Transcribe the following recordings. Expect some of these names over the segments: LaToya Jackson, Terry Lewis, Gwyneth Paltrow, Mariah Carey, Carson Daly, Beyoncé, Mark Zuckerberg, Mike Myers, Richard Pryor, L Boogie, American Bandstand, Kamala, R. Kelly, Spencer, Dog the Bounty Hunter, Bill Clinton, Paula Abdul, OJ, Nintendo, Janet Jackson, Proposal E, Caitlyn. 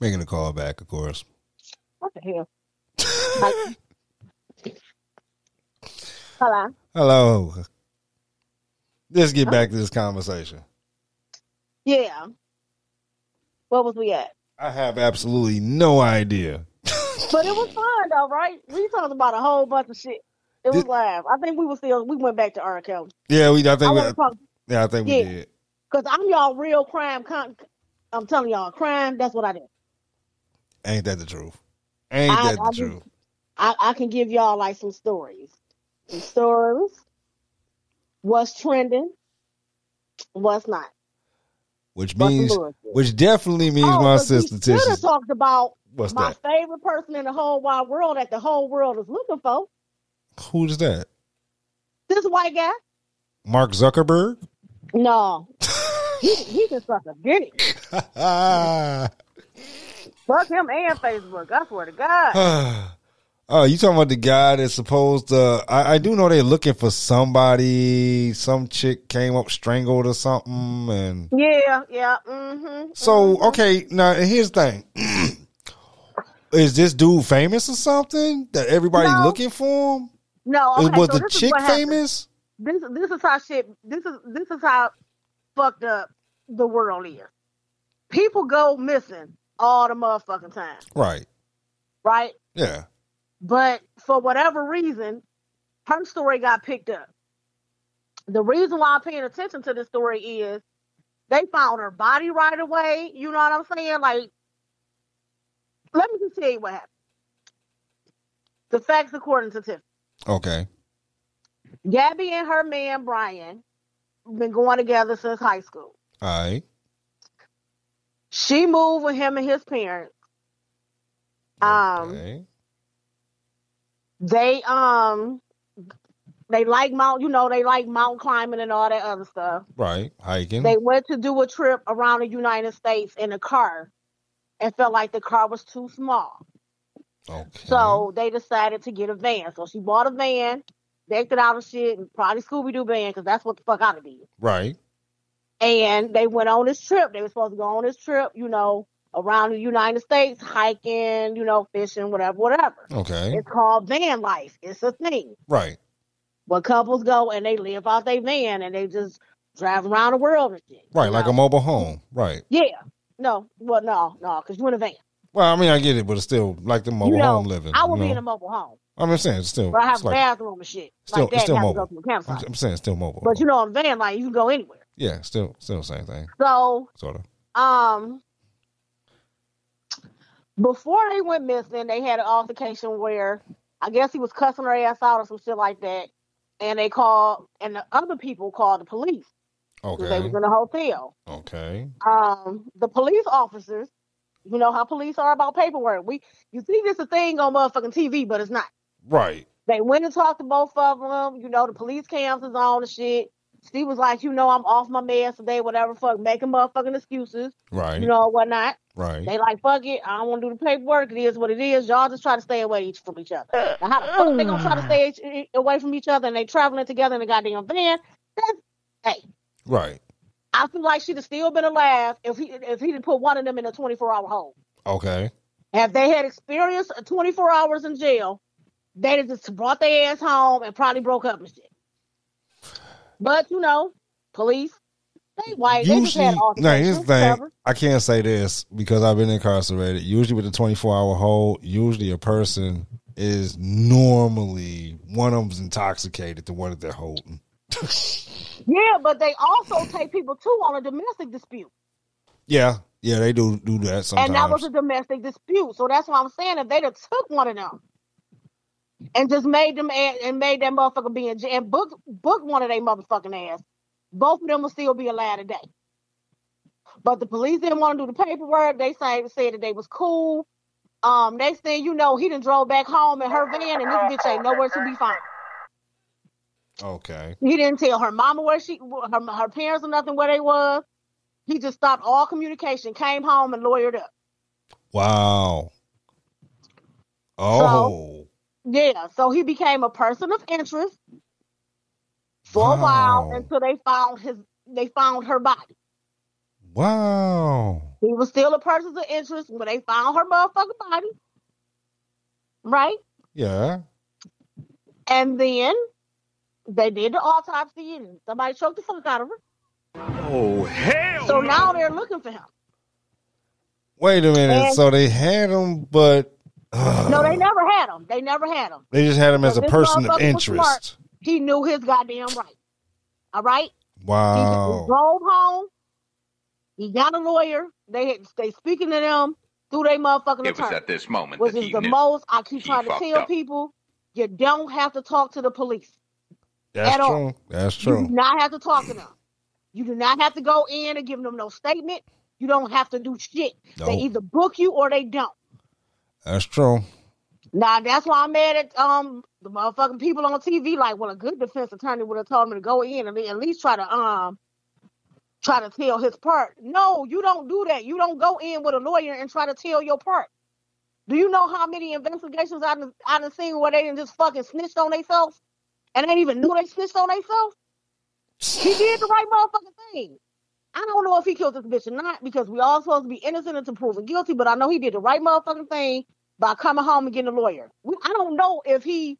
Making a call back, of course. What the hell? Hello. Hello. Let's get back to this conversation. Yeah. What was we at? I have absolutely no idea. But it was fun though, right? We talked about a whole bunch of shit. It was live. I think we were still. We went back to R. Kelly. Yeah, we. I think we did. Cause I'm y'all real crime. I'm telling y'all crime. That's what I did. Ain't that the truth? Ain't that the truth? I can give y'all like some stories. Some stories. What's trending? What's not? Which definitely means my sister Tisha. We should have talked about my favorite person in the whole wide world that the whole world is looking for. Who's that? This white guy. Mark Zuckerberg? No. he can suck a dick. Fuck him and Facebook. I swear to God. Oh, you talking about the guy that's supposed to... I do know they're looking for somebody. Some chick came up strangled or something. And Yeah. Mm-hmm. So, okay, now here's the thing. Is this dude famous or something that everybody looking for him? No, okay, was so the chick famous? This is how shit. This is how fucked up the world is. People go missing all the motherfucking time. Right. Yeah. But for whatever reason, her story got picked up. The reason why I'm paying attention to this story is they found her body right away. You know what I'm saying? Like, let me just tell you what happened. The facts according to Tiffany. Okay. Gabby and her man, Brian, been going together since high school. All right. She moved with him and his parents. Okay. They like mountain climbing and all that other stuff. Right. Hiking. They went to do a trip around the United States in a car and felt like the car was too small. Okay. So they decided to get a van. So she bought a van, decked it out of shit, and probably Scooby-Doo van, because that's what the fuck I did. Right. And they went on this trip. They were supposed to go on this trip, you know, around the United States, hiking, you know, fishing, whatever. Okay. It's called van life. It's a thing. Right. But couples go and they live out their van and they just drive around the world and shit. Right, like a mobile home. Right. Yeah. No, because you're in a van. Well, I mean, I get it, but it's still like the mobile home living. I would be in a mobile home. I'm just saying, it's still. But I have a bathroom and shit. Still, like that, it's still mobile. To go to a I'm saying it's still mobile. But you know, in a van, like, you can go anywhere. Yeah, still same thing. So, sort of. Before they went missing, they had an altercation where I guess he was cussing her ass out or some shit like that, and they called, and the other people called the police. Okay. They was in a hotel. Okay. The police officers, you know how police are about paperwork. You think it's a thing on motherfucking TV, but it's not. Right. They went and talked to both of them. You know, the police cams is on and shit. She was like, you know, I'm off my meds today, whatever, fuck, making motherfucking excuses. Right. You know, whatnot. Right. They like, fuck it, I don't want to do the paperwork. It is what it is. Y'all just try to stay away from each other. Now, how the fuck they gonna try to stay away from each other and they traveling together in a goddamn van? That's, hey. Right. I feel like she'd have still been alive if he didn't put one of them in a 24-hour hold. Okay. If they had experienced 24 hours in jail, they'd have just brought their ass home and probably broke up and shit. But, you know, police, they white. Usually, they just had all the here's the thing. Covered. I can't say this because I've been incarcerated. Usually with a 24-hour hold, usually a person is normally, one of them's intoxicated, the one that they're holding. Yeah, but they also take people too on a domestic dispute. Yeah, they do that sometimes. And that was a domestic dispute, so that's what I'm saying. If they'd have took one of them and just made them and made that motherfucker be in jail and book one of their motherfucking ass, both of them will still be alive today. But the police didn't want to do the paperwork. They said that they was cool. Next thing you know, he done drove back home in her van, and this bitch ain't nowhere to be found. Okay. He didn't tell her mama where her parents or nothing where they was. He just stopped all communication, came home and lawyered up. Wow. Oh. So he became a person of interest for a while until they found her body. Wow. He was still a person of interest when they found her motherfucking body. Right? Yeah. And then they did the autopsy and somebody choked the fuck out of her. Oh, hell. So now they're looking for him. Wait a minute. And so they had him, but... No, they never had him. They never had him. They just had him as a person of interest. He knew his goddamn right. All right? Wow. He drove home. He got a lawyer. They speaking to them through their motherfucking attorney. It was at this moment that he knew. Which is the most I keep trying to tell people. You don't have to talk to the police. That's true. All. That's true. You do not have to talk to them. You do not have to go in and give them no statement. You don't have to do shit. Nope. They either book you or they don't. That's true. Now, that's why I'm mad at the motherfucking people on TV. Like, well, a good defense attorney would have told me to go in and at least try to tell his part. No, you don't do that. You don't go in with a lawyer and try to tell your part. Do you know how many investigations I done seen where they done just fucking snitched on themselves? And they didn't even knew they snitched on themselves? He did the right motherfucking thing. I don't know if he killed this bitch or not, because we all supposed to be innocent until proven guilty, but I know he did the right motherfucking thing by coming home and getting a lawyer. I don't know if he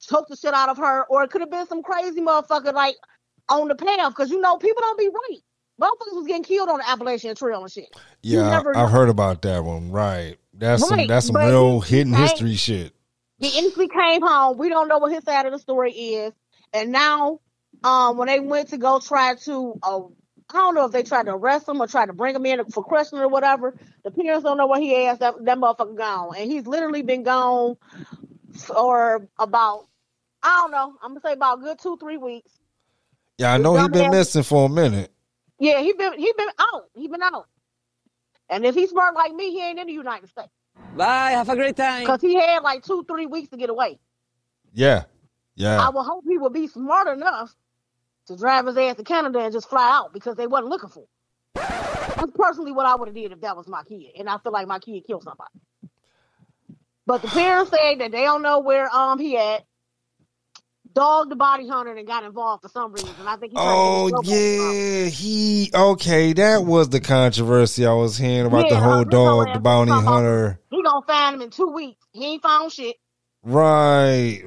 choked the shit out of her, or it could have been some crazy motherfucker like on the path, because you know people don't be right. Motherfuckers was getting killed on the Appalachian Trail and shit. Yeah, I've heard about that one. Right. That's some real hidden history shit. He instantly came home. We don't know what his side of the story is. And now when they went to go try to... I don't know if they tried to arrest him or tried to bring him in for questioning or whatever. The parents don't know what he asked. That motherfucker gone. And he's literally been gone for about, I don't know, I'm going to say about a good 2-3 weeks. Yeah, I know he's been missing for a minute. Yeah, he been out. He been out. And if he's smart like me, he ain't in the United States. Bye. Have a great time. Because he had like 2-3 weeks to get away. Yeah. Yeah. I would hope he would be smart enough to drive his ass to Canada and just fly out, because they wasn't looking for him. That's personally what I would have did if that was my kid. And I feel like my kid killed somebody. But the parents say that they don't know where he at. Dog the Bounty Hunter and got involved for some reason. I think he that was the controversy I was hearing about, the whole Dog the Bounty Hunter. He gonna find him in 2 weeks. He ain't found shit. Right.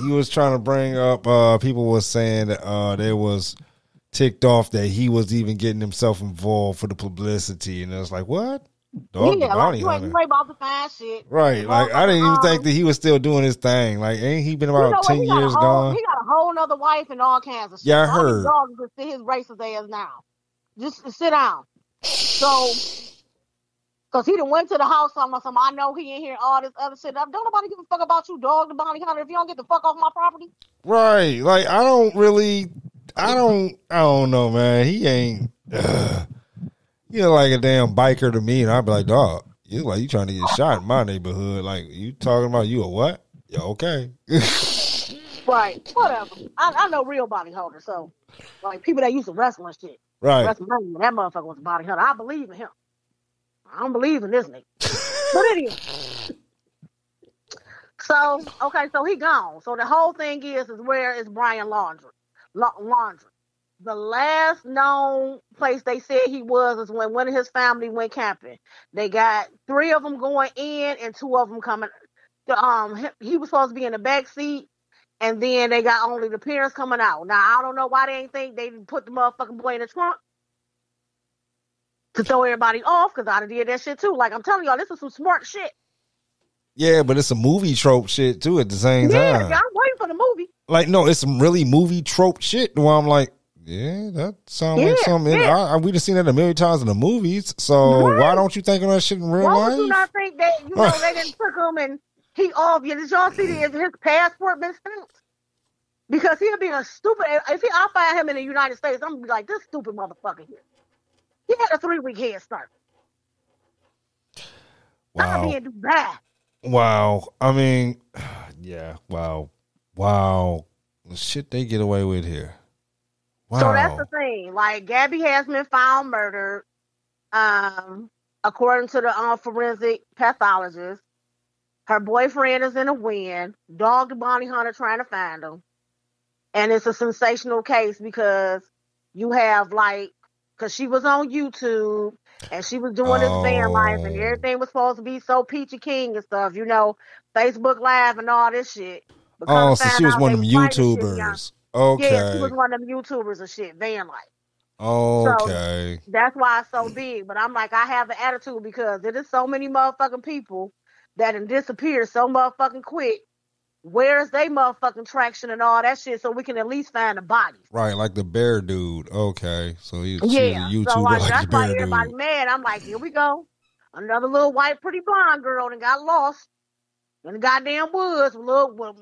He was trying to bring up, people were saying that they was ticked off that he was even getting himself involved for the publicity, and it was like, what? Dog the Bounty Hunter. You ain't about to find shit. Right, like I didn't even think that he was still doing his thing. Like, ain't he been about 10 years gone? He got a whole nother wife and all kinds of shit. Yeah, I heard. All these dogs just sit his racist ass now. Just sit down. So... Because he done went to the house talking about something. I know he in here, all this other shit. Don't nobody give a fuck about you, Dog the Bounty Hunter, if you don't get the fuck off my property. Right. Like, I don't know, man. He ain't, you know, like a damn biker to me. And I'd be like, dog, you trying to get shot in my neighborhood. Like, you talking about you a what? Yeah, okay. Right. Whatever. I know real body holders. So, like, people that used to wrestle and shit. Right. Wrestling, that motherfucker was a body hunter. I believe in him. I don't believe in this nigga. But anyway. So, okay, so he gone. So the whole thing is where is Brian Laundrie? Laundrie. The last known place they said he was is when one of his family went camping. They got 3 of them going in and 2 of them coming. He was supposed to be in the back seat, and then they got only the parents coming out. Now, I don't know why they ain't think they didn't put the motherfucking boy in the trunk to throw everybody off, because I done did that shit too. Like, I'm telling y'all, this is some smart shit. Yeah, but it's a movie trope shit too at the same time. Yeah, I'm waiting for the movie. Like, no, it's some really movie trope shit where I'm like, yeah, that sounds like something. Yeah. We done seen that a million times in the movies, so why don't you think of that shit in real life? Why would you not think that, you know, they didn't took him and he off? Did y'all see his passport been stamped? Because he'll be a stupid, I find him in the United States, I'm going to be like, this stupid motherfucker here. He had a 3-week head start. Wow. I mean, bad. Wow. I mean, yeah. Wow. Wow. The shit they get away with here. Wow. So that's the thing. Like, Gabby has been found murdered, according to the forensic pathologist. Her boyfriend is in a wind. Dog the Bounty Hunter trying to find him. And it's a sensational case because you have, like, because she was on YouTube and she was doing this fan life and everything was supposed to be so peachy king and stuff, you know, Facebook Live and all this shit. Oh, so she was one of them YouTubers. Okay. Yeah, she was one of them YouTubers and shit, van life. Okay. So that's why it's so big. But I'm like, I have an attitude because there is so many motherfucking people that have disappeared so motherfucking quick. Where's they motherfucking traction and all that shit so we can at least find the bodies? Right, like the bear dude. Okay. So he's a YouTuber. So like that's why everybody mad. I'm like, here we go. Another little white pretty blonde girl that got lost in the goddamn woods with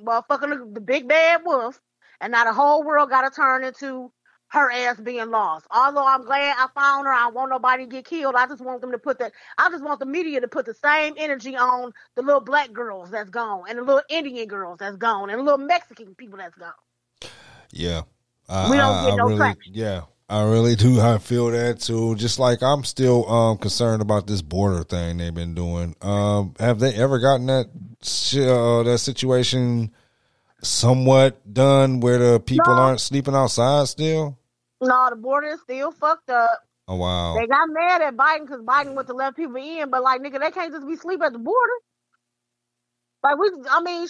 motherfucking the big bad wolf. And now the whole world got to turn into her ass being lost. Although I'm glad I found her, I don't want nobody to get killed. I just want them to put that. I just want the media to put the same energy on the little black girls that's gone, and the little Indian girls that's gone, and the little Mexican people that's gone. Yeah, we don't get no traction. Yeah, I really do. I feel that too. Just like I'm still concerned about this border thing they've been doing. Have they ever gotten that situation somewhat done where the people aren't sleeping outside still? No, the border is still fucked up. Oh, wow. They got mad at Biden because Biden went to let people in, but, like, nigga, they can't just be sleeping at the border. Like, what about human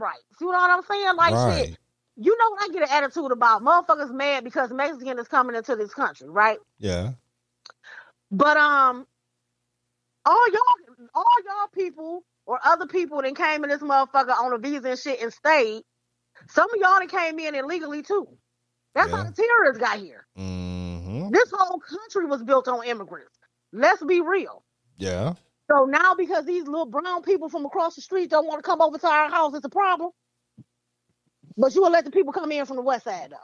rights? You know what I'm saying? Like, shit, you know what I get an attitude about? Motherfuckers mad because Mexican is coming into this country, right? Yeah. But, all y'all people or other people that came in this motherfucker on a visa and shit and stayed, some of y'all that came in illegally, too. That's how the terrorists got here. Mm-hmm. This whole country was built on immigrants. Let's be real. Yeah. So now because these little brown people from across the street don't want to come over to our house, it's a problem. But you will let the people come in from the west side, though.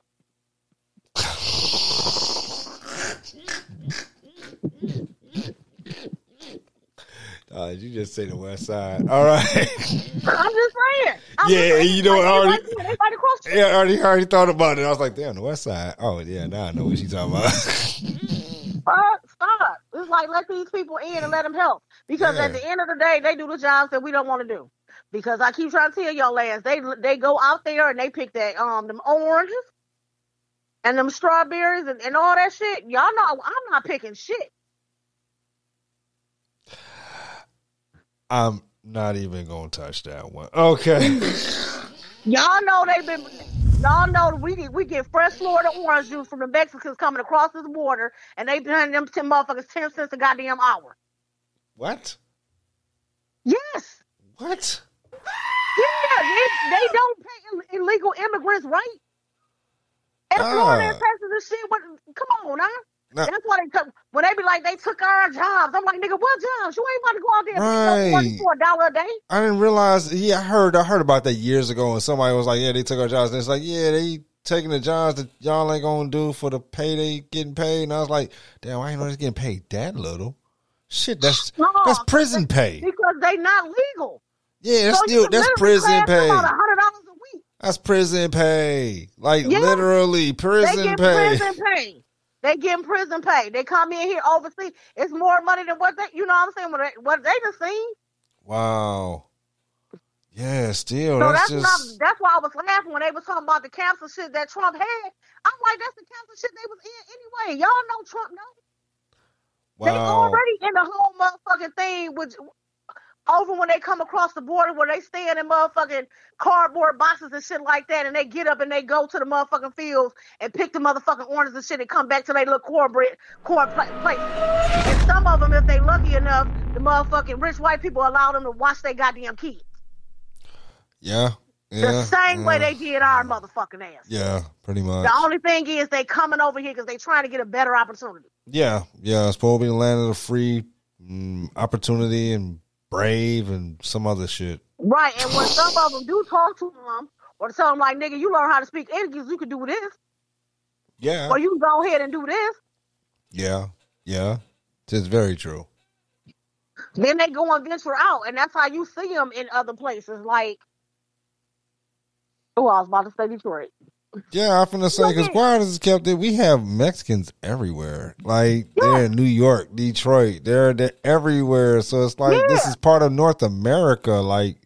You just say the west side. All right. I'm just saying. You know what? I already thought about it. I was like, damn, the west side. Oh, yeah, now I know what she's talking about. Stop. It's like, let these people in and let them help. Because at the end of the day, they do the jobs that we don't want to do. Because I keep trying to tell y'all ass, they go out there and they pick that them oranges and them strawberries and all that shit. Y'all know I'm not picking shit. I'm not even gonna touch that one. Okay. Y'all know we get fresh Florida orange juice from the Mexicans coming across this border, and they paying them 10 motherfuckers 10 cents a goddamn hour. What? Yes. What? Yeah, they don't pay illegal immigrants right. And Florida and Texas and shit. What? Come on, huh? Now, that's why they took, when they be like, they took our jobs. I'm like, nigga, what jobs? You ain't about to go out there and make $44 a day. I didn't realize. Yeah, I heard about that years ago, and somebody was like, yeah, they took our jobs. And it's like, yeah, they taking the jobs that y'all ain't gonna do for the pay they getting paid. And I was like, damn, I ain't know they getting paid that little. Shit, that's prison pay. Because they not legal. Yeah, that's prison pay. About $100 a week. That's prison pay. Like, literally, prison pay. Prison pay. They getting prison pay. They come in here overseas. It's more money than what they, you know what I'm saying, what they just seen. Wow. Yeah, still. So that's why I was laughing when they was talking about the cancer shit that Trump had. I'm like, that's the cancer shit they was in anyway. Y'all know Trump, no? Wow. They already in the whole motherfucking thing with over when they come across the border where they stand in motherfucking cardboard boxes and shit like that, and they get up and they go to the motherfucking fields and pick the motherfucking oranges and shit and come back to their little corn plate. And some of them, if they lucky enough, the motherfucking rich white people allow them to watch their goddamn kids. Yeah. The same way they did our motherfucking ass. Yeah, pretty much. The only thing is they coming over here because they trying to get a better opportunity. Yeah, yeah. It's supposed to be the land of the free opportunity and brave and some other shit. Right, and when some of them do talk to them or tell them, like, nigga, you learn how to speak English, you can do this. Yeah. Or you can go ahead and do this. Yeah. It's very true. Then they go and venture out, and that's how you see them in other places. Like, I was about to say Detroit. Yeah, I'm finna say, because why does it kept it? We have Mexicans everywhere. Like, they're in New York, Detroit. They're everywhere. So it's like, this is part of North America. Like,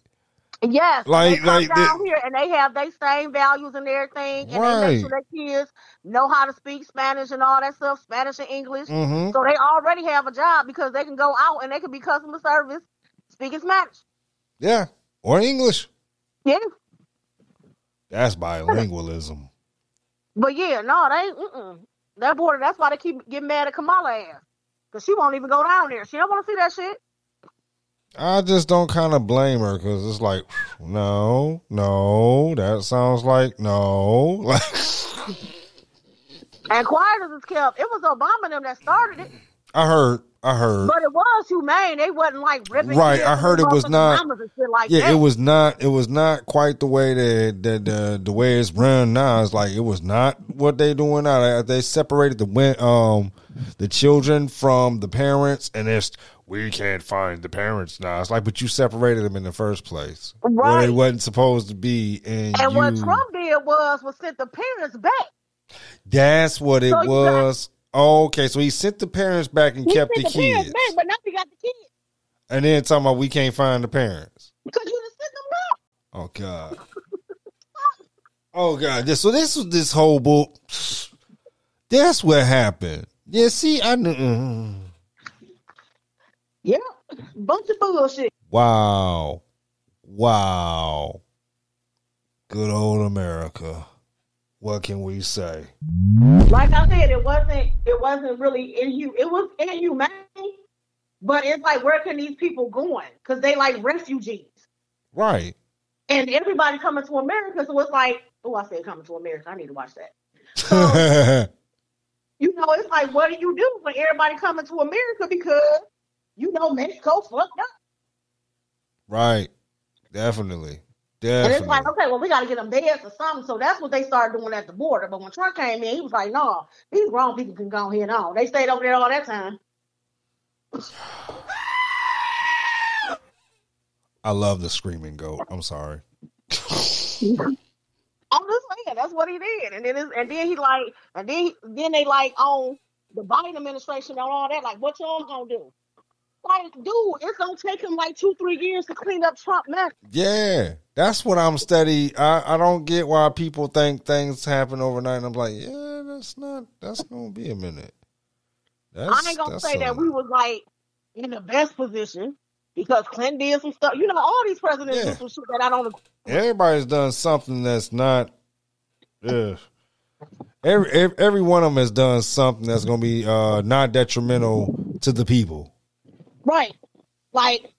Yes, like they come down here and they have their same values and everything, and right. They make sure their kids know how to speak Spanish and all that stuff, Spanish and English. Mm-hmm. So they already have a job because they can go out and they can be customer service speaking Spanish. Yeah, or English. Yeah, that's bilingualism. But yeah, no, they that border. That's why they keep getting mad at Kamala ass because she won't even go down there. She don't want to see that shit. I just don't kind of blame her because it's like, no, that sounds like no. And quiet as it's kept. It was Obama and them that started it. I heard. But it was humane. They wasn't like ripping. Right. I heard it was not. Like yeah, that. It was not quite the way the way it's run now. It's like it was not what they doing now. They separated the children from the parents, and it's. We can't find the parents now. It's like, but you separated them in the first place. Right. Where they wasn't supposed to be. And what Trump did was sent the parents back. That's what it was. Okay, so he sent the parents back and kept the kids. Back, but now we got the kids. And then talking about we can't find the parents. Because you just sent them back. Oh, God. So this was this whole book. That's what happened. Yeah, see, I knew... Yeah, bunch of bullshit. Wow. Good old America. What can we say? Like I said, it wasn't really inhumane. It was inhumane, but it's like, where can these people going? Because they like refugees. Right. And everybody coming to America, so it's like, oh, I said coming to America. I need to watch that. So, you know, it's like, what do you do when everybody coming to America because you know Mexico fucked up. Right. Definitely. And it's like, okay, well, we got to get them beds or something. So that's what they started doing at the border. But when Trump came in, he was like, no, these grown people can go here and on. They stayed over there all that time. I love the screaming goat. I'm sorry. I'm just saying, that's what he did. And then they like on the Biden administration and all that. Like, what y'all going to do? Like, dude, it's gonna take him like 2-3 years to clean up Trump mess. Yeah, that's what I'm studying. I don't get why people think things happen overnight. And I'm like, yeah, that's gonna be a minute. I ain't gonna say that we was like in the best position because Clinton did some stuff. You know, all these presidents do some shit that I don't agree with. Everybody's done something that's not. Every one of them has done something that's gonna be not detrimental to the people. Right, like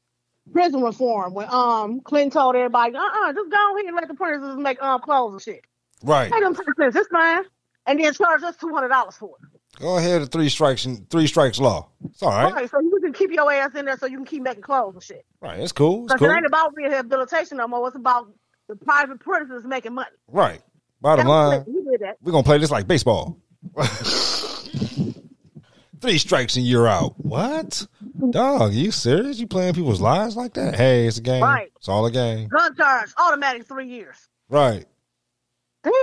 prison reform when Clinton told everybody, just go ahead and let the prisoners make clothes and shit. Right, pay them $0.10, it's fine, and then charge us $200 for it. Go ahead to three strikes law. It's all right. Right, so you can keep your ass in there, so you can keep making clothes and shit. Right, it's cool. Because it ain't about rehabilitation no more. It's about the private prisoners making money. Right. Bottom line, we're gonna play this like baseball. 3 strikes and you're out. What? Dog, you serious? You playing people's lives like that? Hey, it's a game. Right. It's all a game. Gun charge, automatic 3 years. Right. Damn,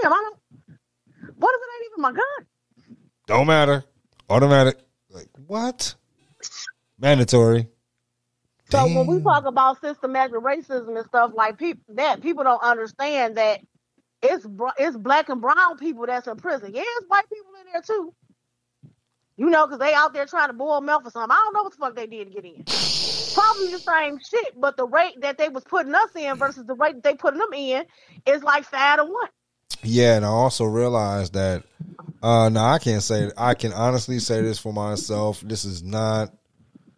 what if it ain't even my gun? Don't matter. Automatic. Like, what? Mandatory. So damn. When we talk about systematic racism and stuff like people don't understand that it's black and brown people that's in prison. Yeah, it's white people in there too. You know, because they out there trying to boil milk or something. I don't know what the fuck they did to get in. Probably the same shit, but the rate that they was putting us in versus the rate that they putting them in is like 5 to 1. Yeah, and I also realized that, I can honestly say this for myself. This is not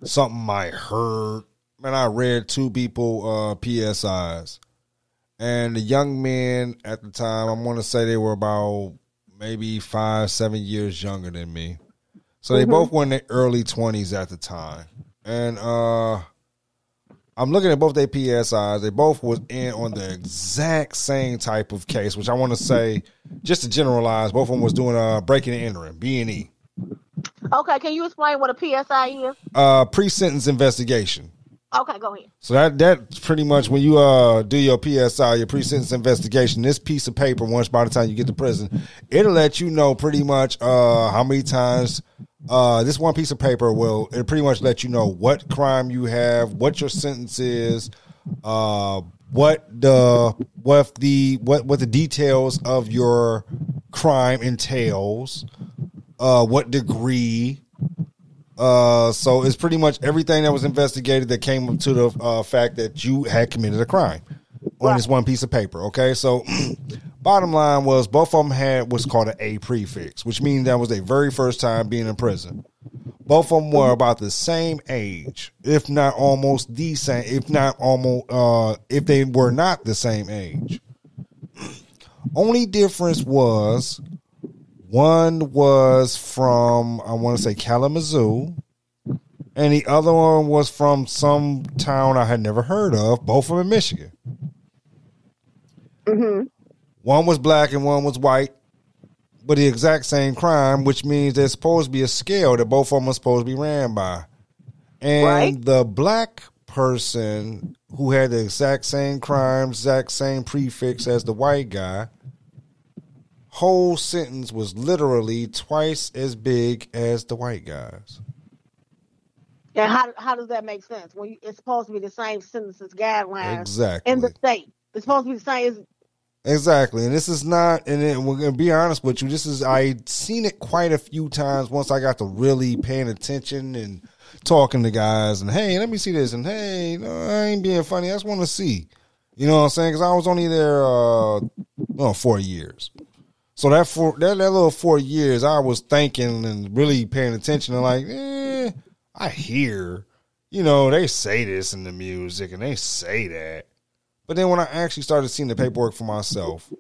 something I heard. Man, I read 2 people PSIs. And the young men at the time, I'm going to say they were about maybe 5-7 years younger than me. So they both were in their early 20s at the time. And I'm looking at both their PSIs. They both was in on the exact same type of case, which I want to say, just to generalize, both of them was doing breaking and entering, B&E. Okay, can you explain what a PSI is? Pre-sentence investigation. Okay, go ahead. So that's pretty much when you do your PSI, your pre-sentence investigation, this piece of paper, once by the time you get to prison, it'll let you know pretty much how many times this one piece of paper will, it pretty much let you know what crime you have, what your sentence is, what the details of your crime entails, what degree. So it's pretty much everything that was investigated that came to the fact that you had committed a crime on this one piece of paper. Okay, so bottom line was both of them had what's called an A prefix, which means that was their very first time being in prison. Both of them were about the same age, if not almost the same, if not almost, if they were not the same age. Only difference was one was from, I want to say, Kalamazoo, and the other one was from some town I had never heard of, both of them in Michigan. Mm-hmm. One was black and one was white, but the exact same crime, which means there's supposed to be a scale that both of them are supposed to be ran by. And the black person who had the exact same crime, exact same prefix as the white guy, whole sentence was literally twice as big as the white guys. And how does that make sense? When it's supposed to be the same sentences guidelines in the state. It's supposed to be the same. Exactly, and this is not, and we're going to be honest with you, this is, I'd seen it quite a few times once I got to really paying attention and talking to guys, and hey, let me see this, and hey, no, I ain't being funny, I just want to see, you know what I'm saying, because I was only there 4 years, so that little 4 years, I was thinking and really paying attention, and like, I hear, you know, they say this in the music, and they say that. But then when I actually started seeing the paperwork for myself,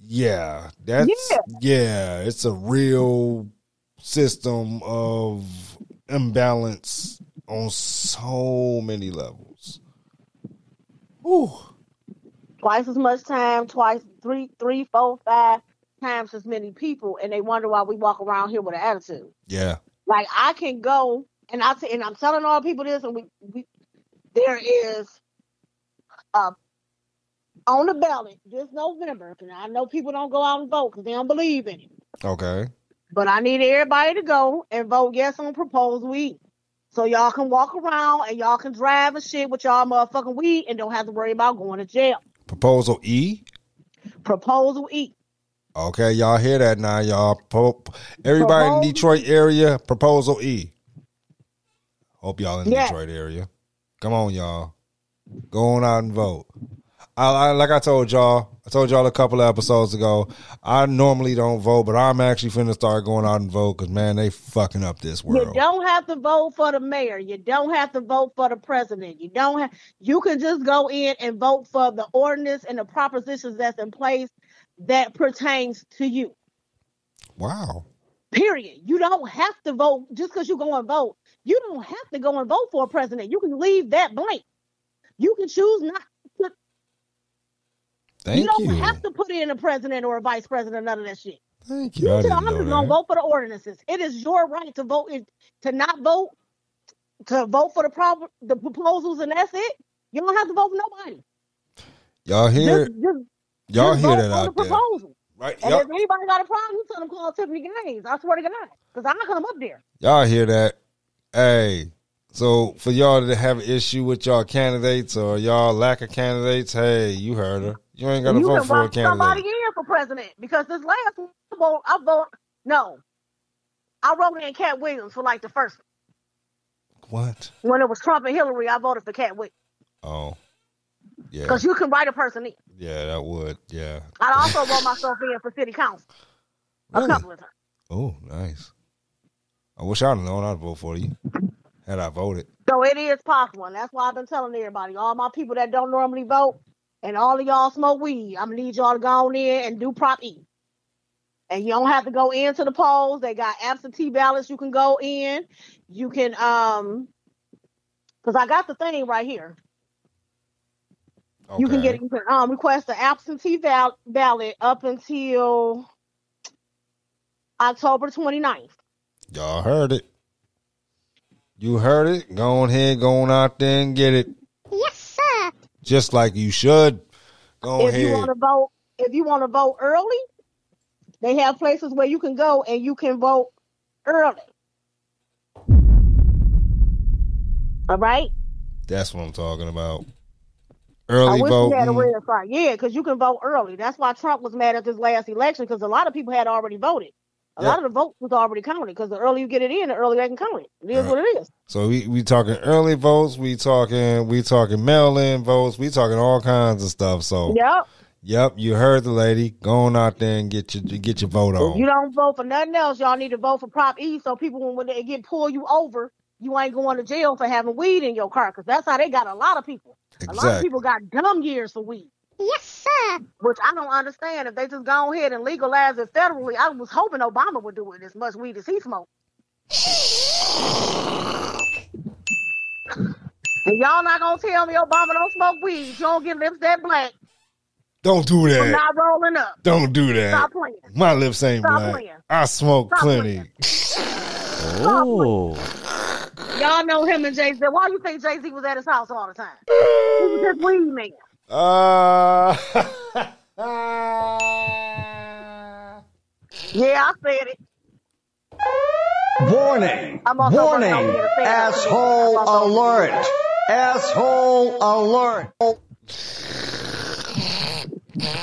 it's a real system of imbalance on so many levels. Ooh. Twice as much time, three, four, 5 times as many people, and they wonder why we walk around here with an attitude. Yeah. Like, I can go, and I'm telling all people this, and we there is... on the ballot this November, and I know people don't go out and vote because they don't believe in it. Okay. But I need everybody to go and vote yes on Proposal E. So y'all can walk around and y'all can drive and shit with y'all motherfucking weed and don't have to worry about going to jail. Proposal E? Proposal E. Okay, y'all hear that now, y'all. Everybody in Detroit area, Proposal E. Hope y'all in the Detroit area. Come on, y'all. Go on out and vote. Like I told y'all a couple of episodes ago, I normally don't vote, but I'm actually finna start going out and vote because, man, they fucking up this world. You don't have to vote for the mayor. You don't have to vote for the president. You can just go in and vote for the ordinance and the propositions that's in place that pertains to you. Wow. Period. You don't have to vote just because you go and vote. You don't have to go and vote for a president. You can leave that blank. You can choose not to. You don't have to put in a president or a vice president, none of that shit. Thank you. I'm just going to vote for the ordinances. It is your right to vote, to not vote, to vote for the proposals, and that's it. You don't have to vote for nobody. Y'all hear it? Y'all hear that out there. Right, and if anybody got a problem, you tell them call Tiffany Gaines. I swear to God, because I come up there. Y'all hear that? Hey. So for y'all to have an issue with y'all candidates or y'all lack of candidates, hey, you heard her. You ain't got to vote for a candidate. You can vote somebody in for president because this last one, I wrote in Cat Williams for like the first one. What? When it was Trump and Hillary, I voted for Cat Williams. Oh, yeah. Because you can write a person in. Yeah, that would, yeah. I also wrote myself in for city council. Really? A couple of times. Oh, nice. I wish I'd known I'd vote for you. And I voted. So it is possible. And that's why I've been telling everybody, all my people that don't normally vote and all of y'all smoke weed, I'm going to need y'all to go on in and do Prop E. And you don't have to go into the polls. They got absentee ballots you can go in. You can, because I got the thing right here. Okay. You can get request an absentee ballot up until October 29th. Y'all heard it. You heard it. Go on ahead, go on out there and get it. Yes, sir. Just like you should. Go ahead. If you want to vote early, they have places where you can go and you can vote early. All right? That's what I'm talking about. Early vote. I wish we had a red flag. Yeah, because you can vote early. That's why Trump was mad at this last election, because a lot of people had already voted. A lot of the votes was already counted, because the earlier you get it in, the earlier they can count it. It is what it is. So we talking early votes. We talking mail-in votes. We talking all kinds of stuff. So yep, you heard the lady. Go on out there and get your vote on. If you don't vote for nothing else, y'all need to vote for Prop E, so people, when they pull you over, you ain't going to jail for having weed in your car, because that's how they got a lot of people. Exactly. A lot of people got dumb years for weed. Yes, sir. Which I don't understand. If they just go ahead and legalize it federally, I was hoping Obama would do it, as much weed as he smoked. And y'all not going to tell me Obama don't smoke weed. You don't get lips that black. Don't do that. I'm not rolling up. Don't do that. Stop playing. My lips ain't black. I smoke plenty. Oh. Y'all know him and Jay-Z. Why do you think Jay-Z was at his house all the time? He was just weed man. Yeah, I said it. Warning. Warning. Asshole alert. Asshole alert.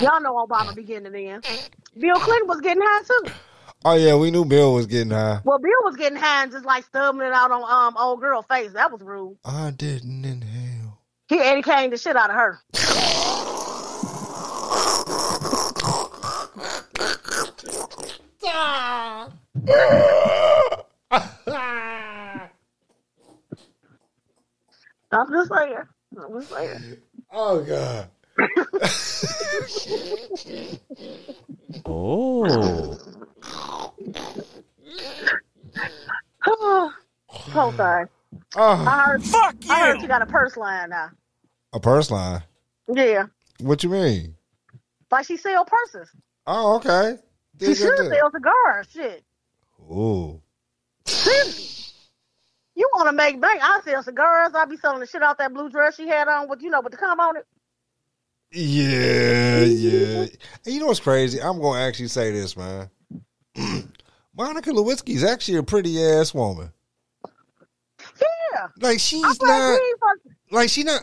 Y'all know Obama beginning then. Bill Clinton was getting high too. Oh, yeah, we knew Bill was getting high. Well, Bill was getting high and just, like, stubbing it out on old girl face. That was rude. I didn't inhale. He Eddie came the shit out of her. I'm just saying. Oh, God. Oh. Oh, sorry. I heard you got a purse line now. A purse line? Yeah. What you mean? Like she sell purses. Oh, okay. She should sell cigars. Shit. Ooh. You want to make bank? I sell cigars. I be selling the shit out that blue dress she had on with the cum on it. Yeah. And you know what's crazy? I'm going to actually say this, man. Monica Lewinsky's actually a pretty ass woman. Yeah. Like she's not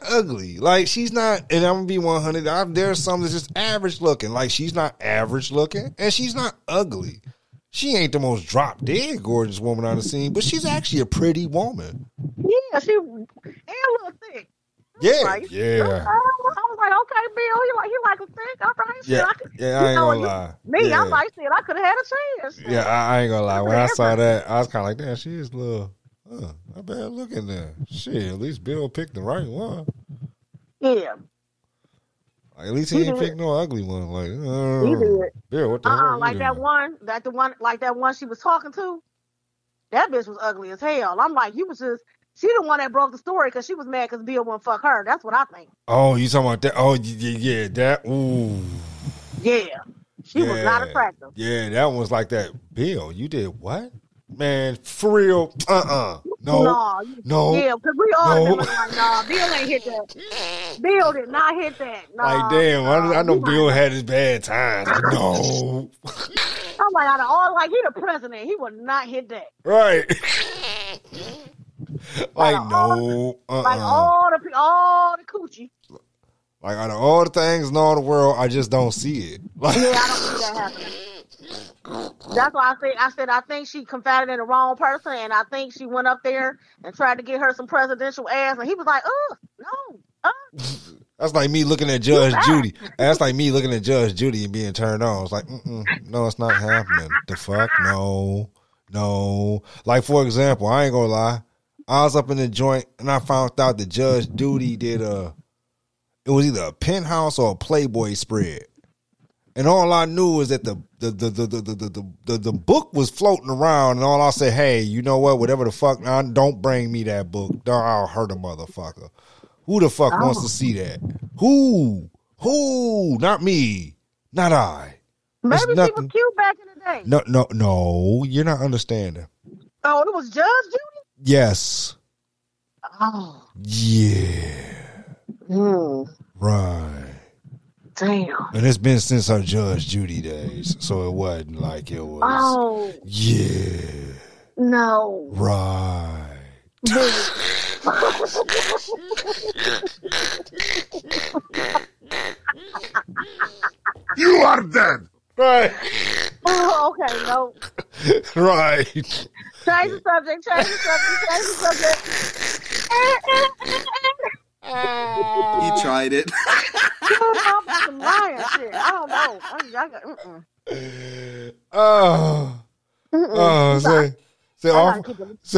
ugly. Like she's not, and I'm going to be 100. There's some that's just average looking. Like she's not average looking and she's not ugly. She ain't the most drop dead gorgeous woman I've seen, but she's actually a pretty woman. Yeah, she and a little thick. Yeah, right. Yeah. I was like, okay, Bill, you like a thick, all right? Yeah, I ain't gonna lie. I'm like, shit, I could have had a chance. Yeah, I ain't gonna lie. When I saw that, I was kind of like, damn, she is a little, not bad looking there. Shit, at least Bill picked the right one. Yeah. Like, at least he didn't pick no ugly one. Like, he did. Bill, what the hell? Like that one she was talking to. That bitch was ugly as hell. I'm like, you was just. She the one that broke the story because she was mad because Bill wouldn't fuck her. That's what I think. Oh, you talking about that? Oh, yeah, that. Ooh. Yeah. She was not attractive. Yeah, that one was like that. Bill, you did what? Man, for real. No. Yeah, because we all been like, nah, Bill ain't hit that. Bill did not hit that. Nah, like, damn, I know Bill had his bad times. No. I'm like, out of all, like, he the president. He would not hit that. Right. Like all the coochie. Like out of all the things in all the world, I just don't see it. Like, yeah, I don't see that happening. That's why I said I think she confided in the wrong person, and I think she went up there and tried to get her some presidential ass, and he was like, no. That's like me looking at Judge Judy. That's like me looking at Judge Judy and being turned on. It's like, no, it's not happening. The fuck? No. Like, for example, I ain't gonna lie. I was up in the joint and I found out that Judge Judy did it was either a Penthouse or a Playboy spread. And all I knew is that the book was floating around, and all I said, hey, you know what, whatever the fuck, don't bring me that book. I'll hurt a motherfucker. Who the fuck wants to see that? Who? Not me. Not I. Maybe she was cute back in the day. No, you're not understanding. Oh, it was Judge Judy? Yes. Oh. Yeah. Right. Damn. And it's been since our Judge Judy days, so it wasn't like it was. Oh. Yeah. No. Right. You are dead. Right. Oh, okay, no. Right. Change the subject, change the subject, change the subject. He tried it. Some lion shit. I don't know. Oh. Oh, say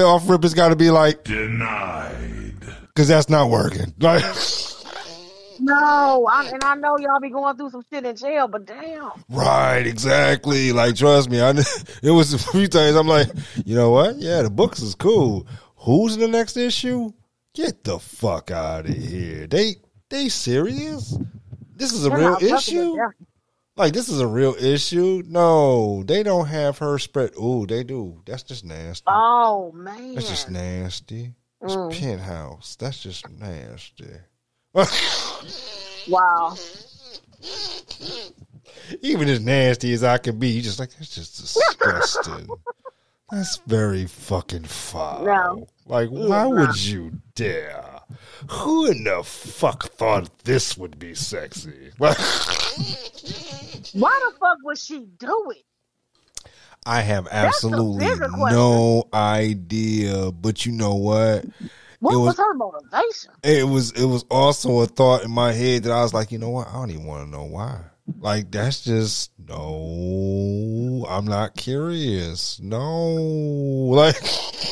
off rip has got to be like denied. Because that's not working. Like. No, and I know y'all be going through some shit in jail, but damn. Right, exactly. Like, trust me, it was a few times I'm like, you know what? Yeah, the books is cool. Who's in the next issue? Get the fuck out of here. They serious? This is a real issue? Like, this is a real issue? No, they don't have her spread. Ooh, they do. That's just nasty. Oh, man. That's just nasty. It's Penthouse. That's just nasty. Wow. Even as nasty as I can be, you just like, that's just disgusting. That's very fucking foul. No. Like, why would you dare? Who in the fuck thought this would be sexy? Why the fuck would she do it? I have absolutely no idea, but you know what? What was her motivation? It was also a thought in my head that I was like, you know what? I don't even want to know why. Like, that's just, no, I'm not curious. No. Like,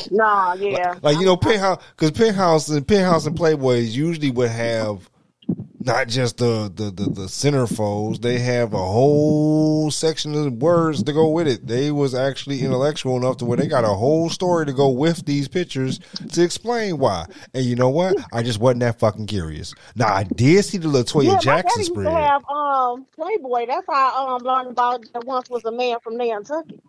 nah, yeah. Like, you know, Penthouse, because Penthouse and Playboys usually would have not just the centerfolds. They have a whole section of words to go with it. They was actually intellectual enough to where they got a whole story to go with these pictures to explain why. And you know what? I just wasn't that fucking curious. Now, I did see the LaToya Jackson spread. Yeah, my daddy used to have Playboy. That's how I learned about that once was a man from Nantucket.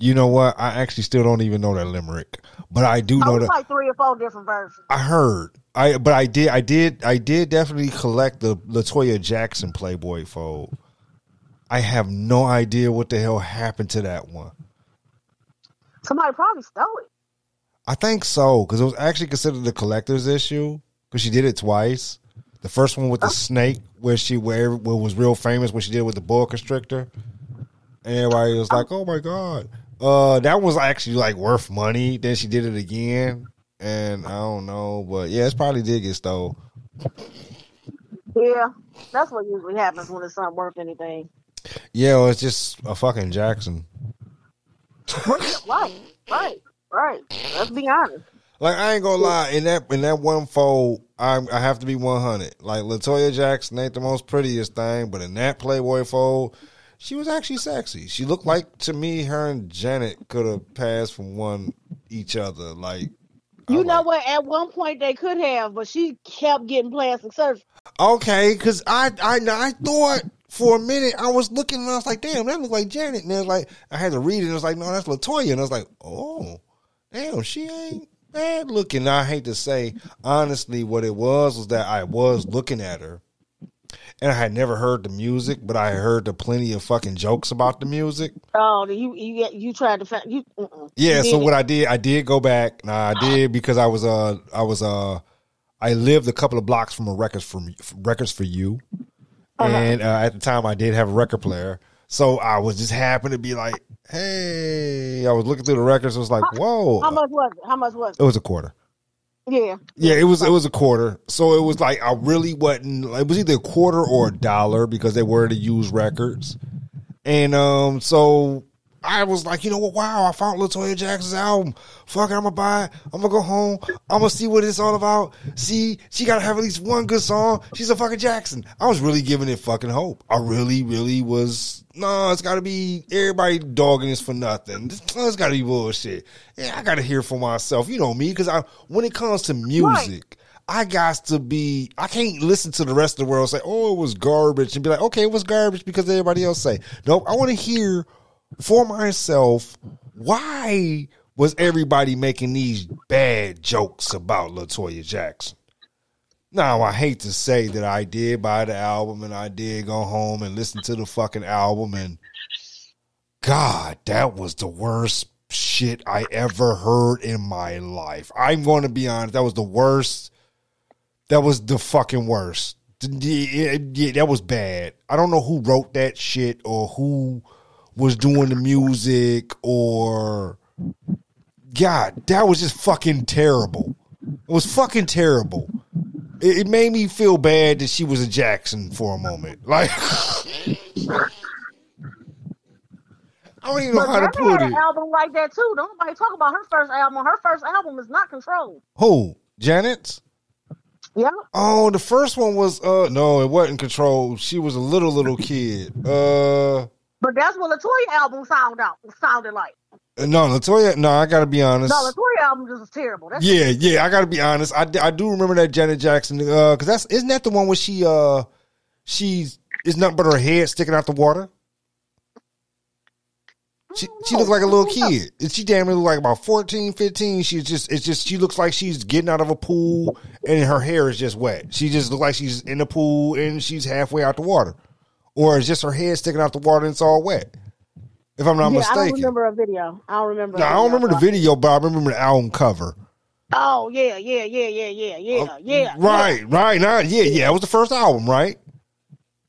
You know what? I actually still don't even know that limerick, but I do know that like 3 or 4 different versions. I heard, but I did definitely collect the LaToya Jackson Playboy fold. I have no idea what the hell happened to that one. Somebody probably stole it. I think so, because it was actually considered the collector's issue because she did it twice. The first one with the snake, where was real famous when she did it with the boa constrictor, and everybody was like, "Oh my god." That was actually like worth money. Then she did it again, and I don't know, but yeah, it probably did get stole. Yeah, that's what usually happens when it's not worth anything. Yeah, well, it's just a fucking Jackson. Right. Let's be honest. Like, I ain't gonna lie, in that one fold, I have to be 100. Like, LaToya Jackson ain't the most prettiest thing, but in that Playboy fold, she was actually sexy. She looked like, to me, her and Janet could have passed from one each other. Like, you know what? At one point they could have, but she kept getting plastic surgery. Okay, because I thought for a minute I was looking and I was like, damn, that looked like Janet. And I was like, I had to read it and I was like, no, that's LaToya. And I was like, oh, damn, she ain't bad looking. Now, I hate to say, honestly, what it was that I was looking at her. And I had never heard the music, but I heard plenty of fucking jokes about the music. Oh, you tried to find you. Yeah, so what I did go back. Nah, I did because I lived a couple of blocks from a Records for You, and at the time I did have a record player, so I was just happy to be like, hey, I was looking through the records. I was like, whoa, how much was it? It was a quarter. Yeah, it was a quarter. So it was like I really wasn't. It was either a quarter or a dollar because they were to use records. And so I was like, you know what? Wow, I found LaToya Jackson's album. Fuck it, I'm gonna buy it. I'm gonna go home. I'm gonna see what it's all about. See, she gotta have at least one good song. She's a fucking Jackson. I was really giving it fucking hope. I really, really was. No, it's gotta be everybody dogging this for nothing. It's gotta be bullshit. Yeah, I gotta hear for myself. You know me, because when it comes to music, right, I can't listen to the rest of the world say, oh, it was garbage, and be like, okay, it was garbage because everybody else say. Nope, I want to hear for myself, why was everybody making these bad jokes about LaToya Jackson? Now, I hate to say that I did buy the album and I did go home and listen to the fucking album, and God, that was the worst shit shit I ever heard in my life. I'm going to be honest. That was the worst. That was the fucking worst. Yeah, that was bad. I don't know who wrote that shit or who was doing the music or... God, that was just fucking terrible. It was fucking terrible. It made me feel bad that she was a Jackson for a moment. Like... I don't even know how to put it. Had an album like that too. Don't nobody talk about her first album. Her first album is not Control. Who? Janet's? Yeah. Oh, the first one was no, it wasn't Control. She was a little kid. But that's what LaToya album sounded like. No, I gotta be honest. No, LaToya album just was terrible. That's yeah, I gotta be honest. I do remember that Janet Jackson because isn't that the one where she's it's nothing but her head sticking out the water? She looks like a little kid. She damn near looks like about 14, 15. She looks like she's getting out of a pool and her hair is just wet. She just looks like she's in the pool and she's halfway out the water. Or it's just her head sticking out the water and it's all wet. If I'm not mistaken. I don't remember the video, but I remember the album cover. Oh, yeah. Right. It was the first album, right?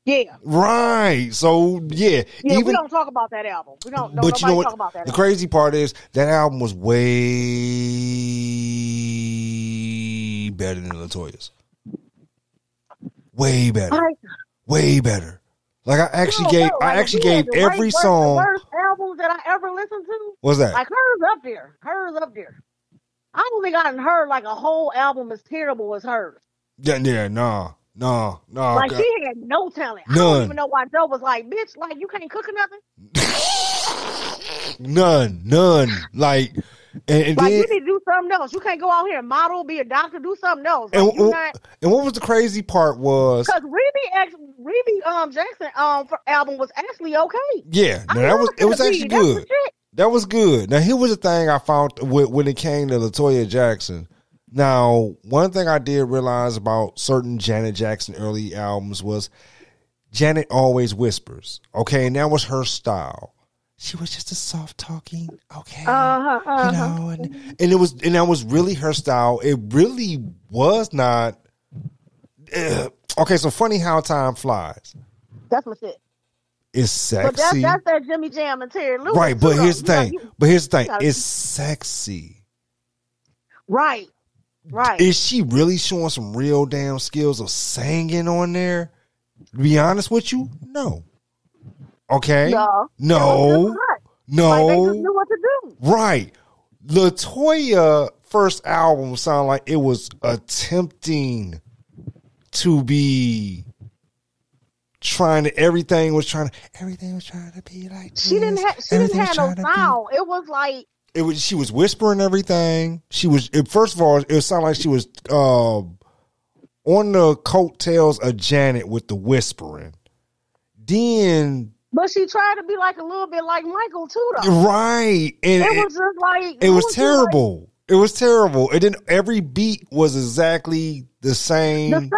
Yeah. Right. So yeah. Yeah, we don't talk about that album. We don't. But you know what? Talk about that the album. Crazy part is that album was way better than LaToya's. Way better. Way better. Like I actually gave every song. The worst album that I ever listened to. What's that? Like hers up there. I don't think I've heard like a whole album as terrible as hers. Yeah. No. Like, God. She had no talent. None. I don't even know why Joe was like, bitch, like, you can't cook or nothing? None. Like, and then, you need to do something else. You can't go out here and model, be a doctor, do something else. Like, and what was the crazy part was... Because Rebbie Jackson album was actually okay. Yeah. It was actually good. That was good. Now, here was the thing I found when it came to LaToya Jackson. Now, one thing I did realize about certain Janet Jackson early albums was Janet always whispers, okay? And that was her style. She was just a soft talking, okay? You know, and that was really her style. It really was not. Okay, so funny how time flies. That's what's it. It's sexy. But that's that Jimmy Jam and Terry Lewis. Right, but here's the thing. It's sexy. Right. Right. Is she really showing some real damn skills of singing on there? To be honest with you, no. Okay? No. Like they just knew what to do. Right. LaToya first album sounded like it was attempting to be everything was trying to be like this. She didn't have no style. It was like she was whispering everything. First of all, it sounded like she was on the coattails of Janet with the whispering. But she tried to be like a little bit like Michael too, though. Right. And it was just like it was terrible. It was terrible. And then every beat was exactly the same.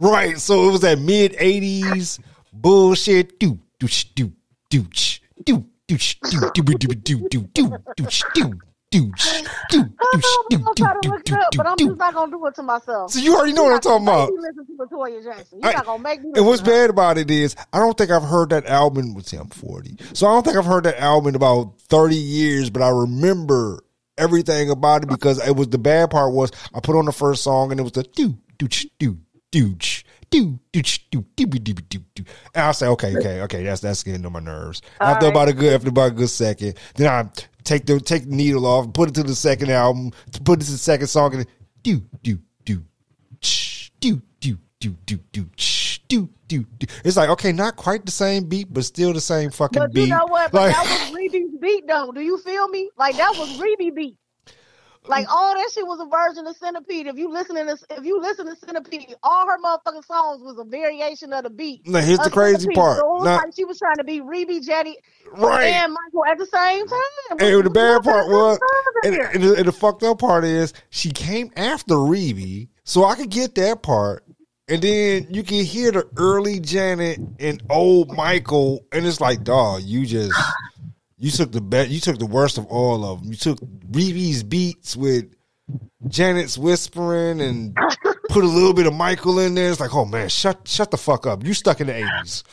Right. So it was that mid-80s bullshit. But I'm just not gonna do it to myself. So you already know what I'm talking about. You listen to LaToya Jackson. You're not gonna make me. And what's bad about it is I don't think I've heard that album. Let's see, I'm 40, so I don't think I've heard that album in about 30 years. But I remember everything about it because it was the bad part was I put on the first song and it was the and I'll say, okay, that's getting on my nerves. After about a good second, then I take the needle off, put it to the second album, put it to the second song, and it's like, okay, not quite the same beat, but still the same fucking beat. But you know what? Like, that was Reeby's beat, though. Do you feel me? Like, that was Reebie beat. Like, all that shit was a version of Centipede. If you listen to Centipede, all her motherfucking songs was a variation of the beat. Now, here's the crazy part. So like she was trying to be Rebbie, Jetty, right, and Michael at the same time. And the bad part was, and the fucked up part is, she came after Rebbie, so I could get that part. And then you can hear the early Janet and old Michael, and it's like, dog, you just... You took the best. You took the worst of all of them. You took Reeve's beats with Janet's whispering and put a little bit of Michael in there. It's like, oh man, shut the fuck up. You stuck in the '80s.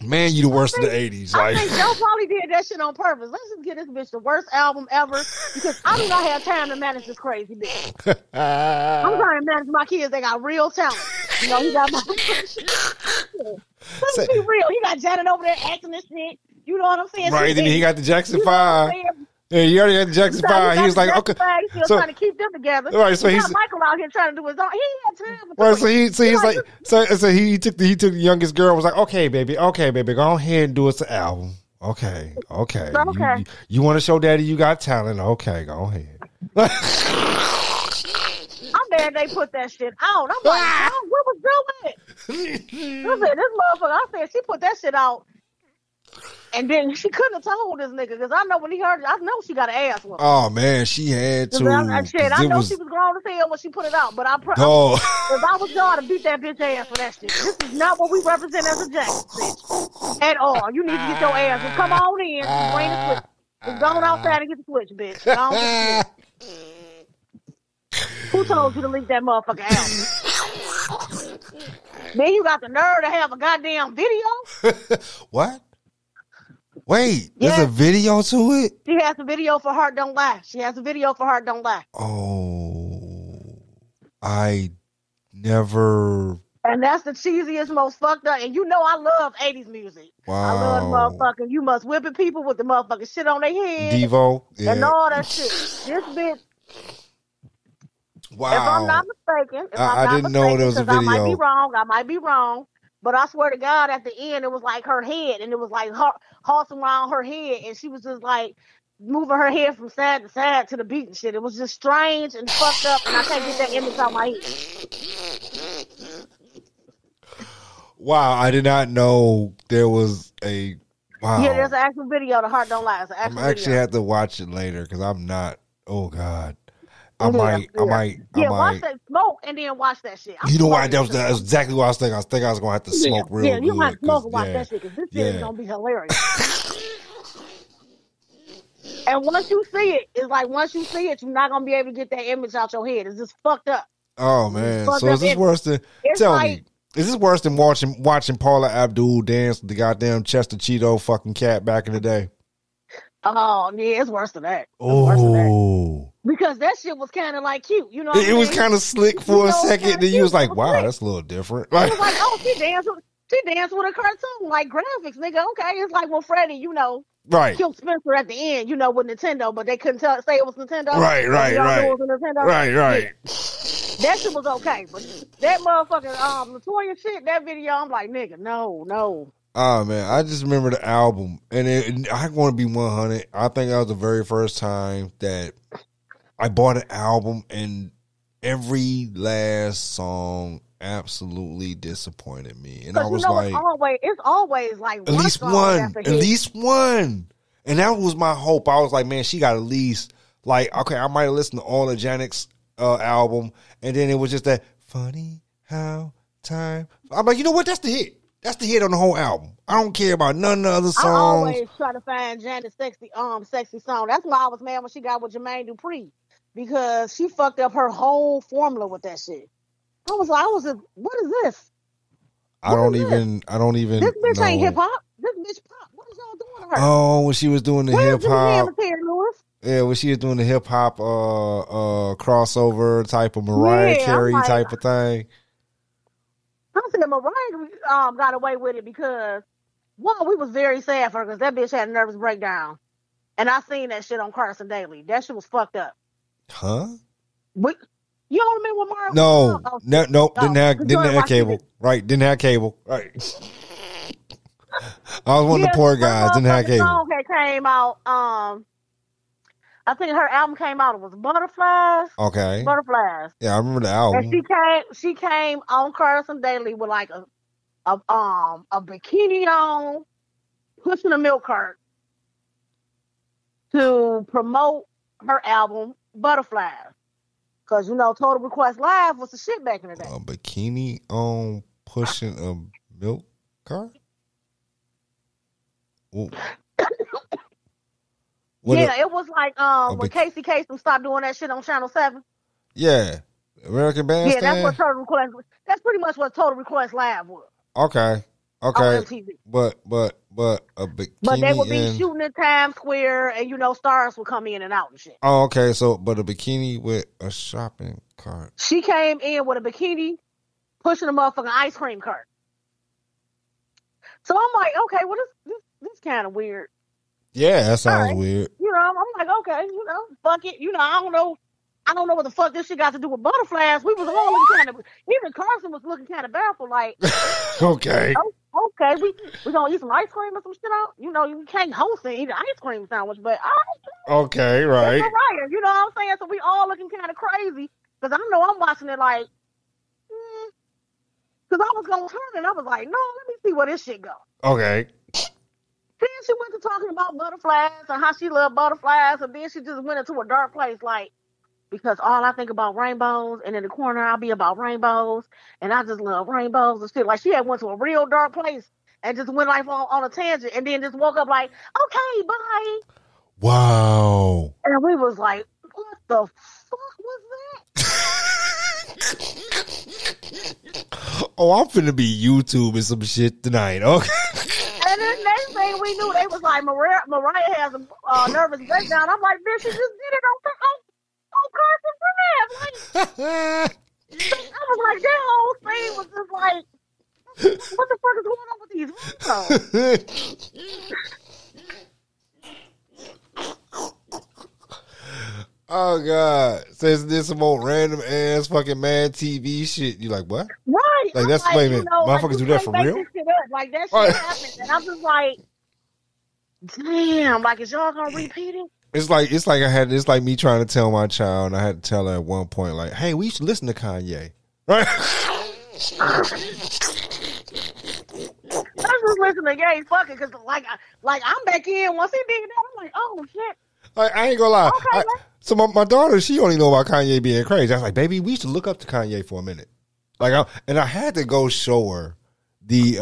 Man, you the worst of the 80s. Like, I think Joe probably did that shit on purpose. Let's just get this bitch the worst album ever because I do not have time to manage this crazy bitch. I'm trying to manage my kids. They got real talent. You know, he got my... Let's be real. He got Janet over there acting and shit. You know what I'm saying? Right, and he got the Jackson 5. Yeah, you already had the Jackson 5. He was like, okay. He's still trying to keep them together. Right, so he's Michael out here trying to do his own. He ain't had time. Right, so he took the youngest girl. Was like, okay, baby, go ahead and do us an album. Okay. You want to show daddy you got talent? Okay, go ahead. I'm glad they put that shit out. I'm like, what was doing? This motherfucker. I said she put that shit out. And then she couldn't have told this nigga because I know when he heard it, I know she got an ass whooping. Oh man, she had to. I know she was grown as hell when she put it out, but if I was God, I'd beat that bitch ass for that shit. This is not what we represent as a Jackson bitch at all. You need to get your ass. Well, come on in, bring the switch. Just go outside and get the switch, bitch. Who told you to leave that motherfucker out? Then you got the nerve to have a goddamn video. What? Wait, there's a video to it? She has a video for Heart Don't Lie. Oh, I never... And that's the cheesiest, most fucked up. And you know I love 80s music. Wow. I love motherfucking You Must Whipping people with the motherfucking shit on their head. Devo. Yeah. And all that shit. This bitch... Wow. If I'm not mistaken... I didn't know there was a video. I might be wrong. But I swear to God, at the end, it was like her head, and it was like horse around her head, and she was just like moving her head from side to side to the beat and shit. It was just strange and fucked up, and I can't get that image out my head. Wow, I did not know there was a... Wow. Yeah, there's an actual video. The Heart Don't Lie. It's an actual video. I actually have to watch it later, because I'm not... Oh, God. I might watch that smoke and then watch that shit. You know why? That's exactly what I was thinking. I was thinking I was gonna have to smoke real good. Yeah, you might smoke and watch that shit because this shit is gonna be hilarious. And once you see it, it's like once you see it, you're not gonna be able to get that image out your head. It's just fucked up. Oh man! So is this worse than? Tell me, is this worse than watching Paula Abdul dance with the goddamn Chester Cheeto fucking cat back in the day? Oh yeah, it's worse than that. Oh. Because that shit was kind of like cute, you know. It was kind of slick for a second. Then you was like, "Wow, that's a little different." Like, it was like, "Oh, she danced with a cartoon like graphics, nigga." Okay, it's like when Freddie, you know, right, killed Spencer at the end, you know, with Nintendo, but they couldn't say it was Nintendo. Right. Yeah. That shit was okay, but that motherfucking LaToya shit, that video, I'm like, nigga, no. Oh man, I just remember the album, and I want to be 100. I think that was the very first time that I bought an album and every last song absolutely disappointed me. And I was like, it's always like at least one. And that was my hope. I was like, man, she got at least like, okay, I might have listened to all of Janet's album. And then it was just that funny how time. I'm like, you know what? That's the hit. That's the hit on the whole album. I don't care about none of the other songs. I always try to find Janet's sexy song. That's why I was mad when she got with Jermaine Dupri. Because she fucked up her whole formula with that shit. I was like, what is this? I don't even. This bitch ain't hip hop. This bitch pop. What is y'all doing to her? Oh, when she was doing the hip hop. Yeah, when she was doing the hip hop crossover type of Mariah Carey type of thing. I'm saying Mariah got away with it because we was very sad for her because that bitch had a nervous breakdown. And I seen that shit on Carson Daly. That shit was fucked up. Huh? You don't remember what Mariah was? No, didn't have cable. Right, didn't have cable. Right. I was one of the poor guys, didn't have cable. The song that came out, I think her album came out. It was Butterflies. Okay. Butterflies. Yeah, I remember the album. And she came on Carson Daly with like a bikini on, pushing a milk cart to promote her album Butterflies. Because, you know, Total Request Live was the shit back in the day. A bikini on, pushing a milk cart? It was like when Casey Kasem stopped doing that shit on Channel 7. Yeah. American Bandstand? Yeah, that's what Total Request was. That's pretty much what Total Request Live was. Okay. Okay. But they would be shooting in Times Square and, you know, stars would come in and out and shit. Oh, okay. So, but a bikini with a shopping cart. She came in with a bikini pushing a motherfucking ice cream cart. So I'm like, okay, well, this kind of weird. Yeah, that sounds weird. You know, I'm like, okay, you know, fuck it. You know, I don't know what the fuck this shit got to do with butterflies. We was all looking kind of, even Carson was looking kind of baffled, like, okay. Okay, we gonna eat some ice cream or some shit out? You know, you can't host and eat an ice cream sandwich, but okay, right. Mariah, you know what I'm saying? So we all looking kind of crazy, because I know I'm watching it like, because I was gonna turn and I was like, no, let me see where this shit go. Okay. Then she went to talking about butterflies and how she loved butterflies, and then she just went into a dark place, like, because all I think about rainbows, and in the corner I'll be about rainbows, and I just love rainbows and shit. Like, she had went to a real dark place and just went like on a tangent, and then just woke up like, okay, bye. Wow. And we was like, what the fuck was that? Oh, I'm finna be YouTubing some shit tonight. Okay. And then next thing we knew, they was like, Mariah has a nervous breakdown. I'm like, bitch, she just did it on Carson. Like, I was like, that whole thing was just like, what the fuck is going on with these videos? Oh God! Says this some old random ass fucking Mad TV shit. You like what? Right? Like, I'm that's like, you know, motherfuckers like, do that for real? Like that shit happened, and I'm just like, damn! Like, is y'all gonna repeat it? It's like it's like me trying to tell my child, and I had to tell her at one point, like, hey, we should listen to Kanye, right? I just listen to Kanye fucking, because like I'm back in once he did that. I'm like, oh shit. Like, I ain't gonna lie. Okay, so my daughter, she only know about Kanye being crazy. I was like, baby, we should look up to Kanye for a minute. Like, I had to go show her the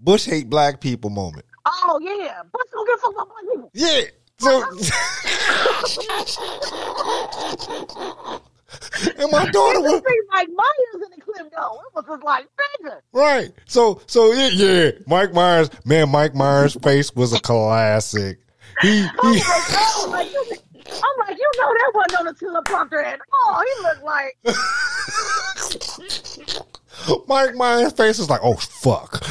Bush hate black people moment. Oh yeah, Bush don't give a fuck about black people. Yeah. So and my daughter was like, Myers in the clip though. It was just like, nigga. Right. So yeah. Mike Myers, man. Mike Myers' face was a classic. I'm like, you know, that wasn't on the teleprompter at all. He looked like Mike Myers' face was like, oh fuck.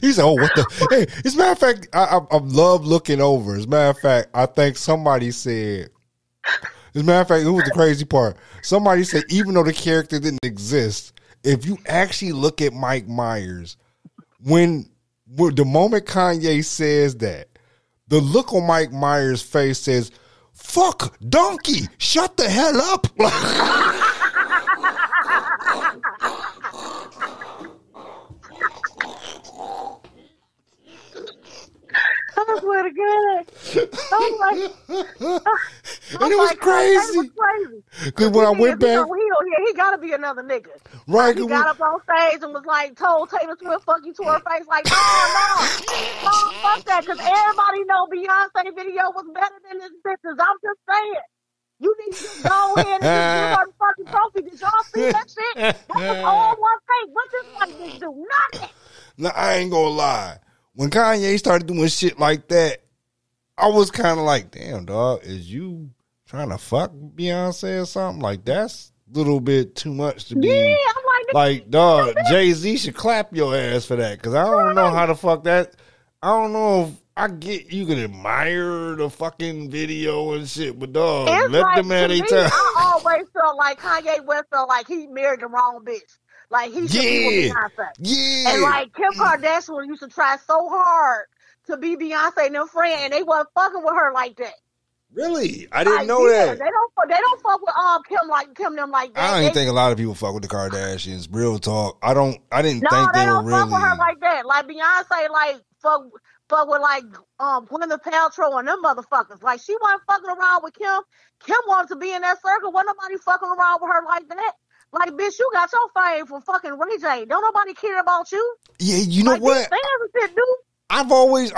He said, oh, what the? Hey, as a matter of fact, I love looking over. As a matter of fact, I think somebody said, as a matter of fact, who was the crazy part? Somebody said, even though the character didn't exist, if you actually look at Mike Myers, when the moment Kanye says that, the look on Mike Myers' face says, fuck, donkey, shut the hell up. I swear to God. And it was crazy. Because when I went back, he got to be another nigga. Right. He got up on stage and was like, told Taylor Swift, fuck you to her face. Like, no, fuck that. Because everybody know Beyonce video was better than this bitches. I'm just saying. You need to just go ahead and just give her fucking trophy. Did y'all see that shit? That was all one thing. What this fucking bitch do? Nothing. Now, I ain't going to lie. When Kanye started doing shit like that, I was kind of like, damn, dog, is you trying to fuck Beyonce or something? Like, that's a little bit too much to be. Yeah, I'm like, dog, Jay-Z should clap your ass for that, because I don't know how the fuck that. I don't know if I get you can admire the fucking video and shit, but dog, it's let them at each other. I always felt like Kanye West felt like he married the wrong bitch. Like, he should be with Beyonce. Yeah. And, like, Kim Kardashian used to try so hard to be Beyonce and their friend, and they wasn't fucking with her like that. Really? I didn't know that. They don't fuck with Kim like them like that. I don't even think a lot of people fuck with the Kardashians. Real talk. I didn't think they were really. No, they don't fuck with her like that. Like, Beyonce, like, fuck with, like, Gwyneth Paltrow and them motherfuckers. Like, she wasn't fucking around with Kim. Kim wanted to be in that circle. Wasn't nobody fucking around with her like that. Like, bitch, you got your fame from fucking Ray J. Don't nobody care about you. Yeah, you know like, what? I've always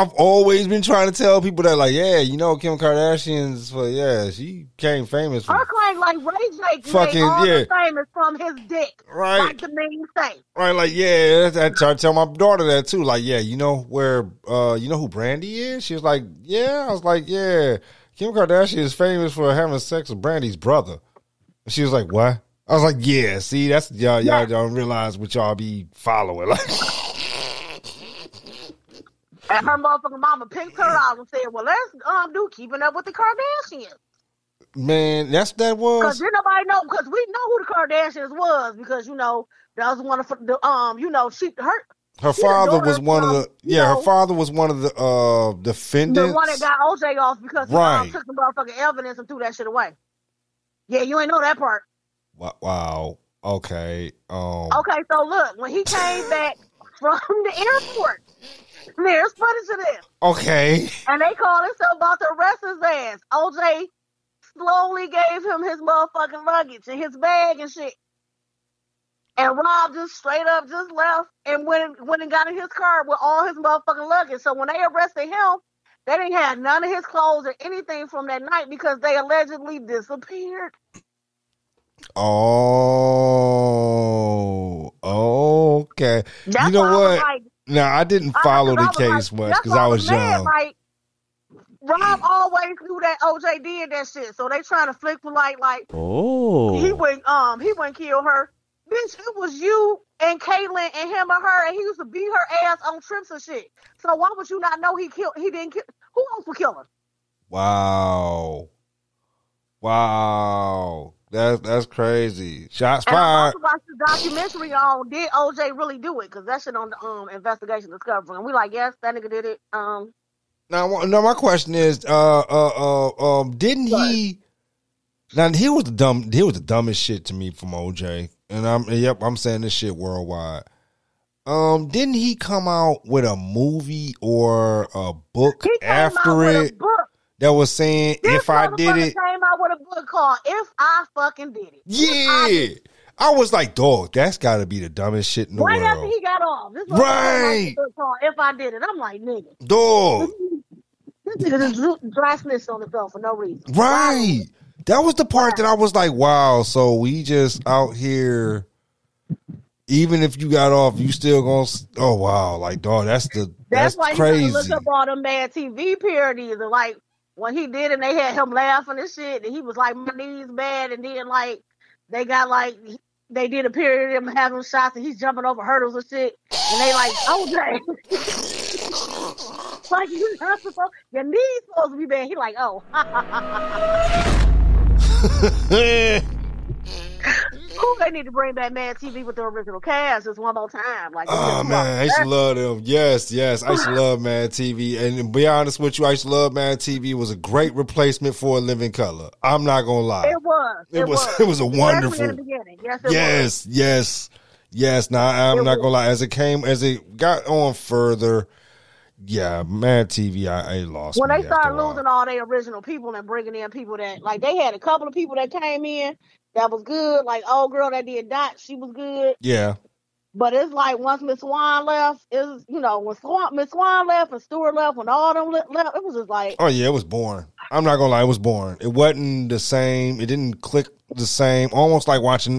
been trying to tell people that, like, yeah, you know, Kim Kardashian's, well, yeah, she became famous. Her claim, like, Ray J fucking, all yeah. the fame is from his dick. Right. Like the main thing. Right, like, yeah, I tell my daughter that, too. Like, yeah, you know where, you know who Brandy is? She was like, yeah. I was like, yeah, Kim Kardashian is famous for having sex with Brandy's brother. And she was like, what? I was like, yeah, see, that's, y'all don't realize what y'all be following, like. And her motherfucking mama picked her out and said, well, let's do Keeping Up with the Kardashians. Man, that was. Because didn't nobody know, because we know who the Kardashians was, because, you know, that was one of the, you know, her father was one of the defendants. The one that got OJ off because he took the motherfucking evidence and threw that shit away. Yeah, you ain't know that part. Wow. Okay. Okay, so look, when he came back from the airport, there's footage of this. Okay. And they called himself about to arrest his ass. OJ slowly gave him his motherfucking luggage and his bag and shit. And Rob just straight up just left and went and got in his car with all his motherfucking luggage. So when they arrested him, they didn't have none of his clothes or anything from that night because they allegedly disappeared. Oh. Okay. That's you know what? No, I didn't follow the case much because I was young. Like, Rob always knew that OJ did that shit, so they trying to flick the light. Like, oh, he wouldn't kill her, bitch. It was you and Caitlyn and him and her, and he used to beat her ass on trips and shit. So why would you not know he didn't kill? Who else would kill her? Wow, that's crazy. Shots fired. I watched the documentary on did OJ really do it? Because that shit on the investigation discovery, and we like, yes, that nigga did it. Now, my question is, didn't he? Now he was the dumbest shit to me from OJ, and I'm saying this shit worldwide. Didn't he come out with a movie or a book after it? That was saying, this if I did it. Came out with a book called If I Fucking Did It. Yeah. I was like, dog, that's got to be the dumbest shit in the world. Right after he got off. This was right. A book called If I Did It. I'm like, nigga. Dog. This nigga just dry snitched on himself for no reason. Right. That was the part that I was like, wow. So we just out here, even if you got off, you still going to, oh, wow. Like, dog, that's why crazy. He look up all them bad TV parodies and like, when he did and they had him laughing and shit and he was like, my knees bad, and then like they got like they did a period of him having shots and he's jumping over hurdles and shit and they like, OJ like you're not supposed, your knees supposed to be bad. He like, oh. Ooh, they need to bring back Mad TV with the original cast just one more time. Like, oh man, I used to love them. Yes, I used to love Mad TV. And to be honest with you, I used to love Mad TV. It was a great replacement for A Living Color. I'm not gonna lie. It was a wonderful. In the beginning. Yes. Now I'm not gonna lie. As it got on further. Yeah, Mad TV, I lost. When they started losing all their original people and bringing in people that, like, they had a couple of people that came in that was good, like old girl that did Dot, she was good. Yeah. But it's like once Miss Swan left, when Miss Swan left and Stewart left, when all them left, it was just like. Oh yeah, it was boring. I'm not gonna lie, it was boring. It wasn't the same. It didn't click the same. Almost like watching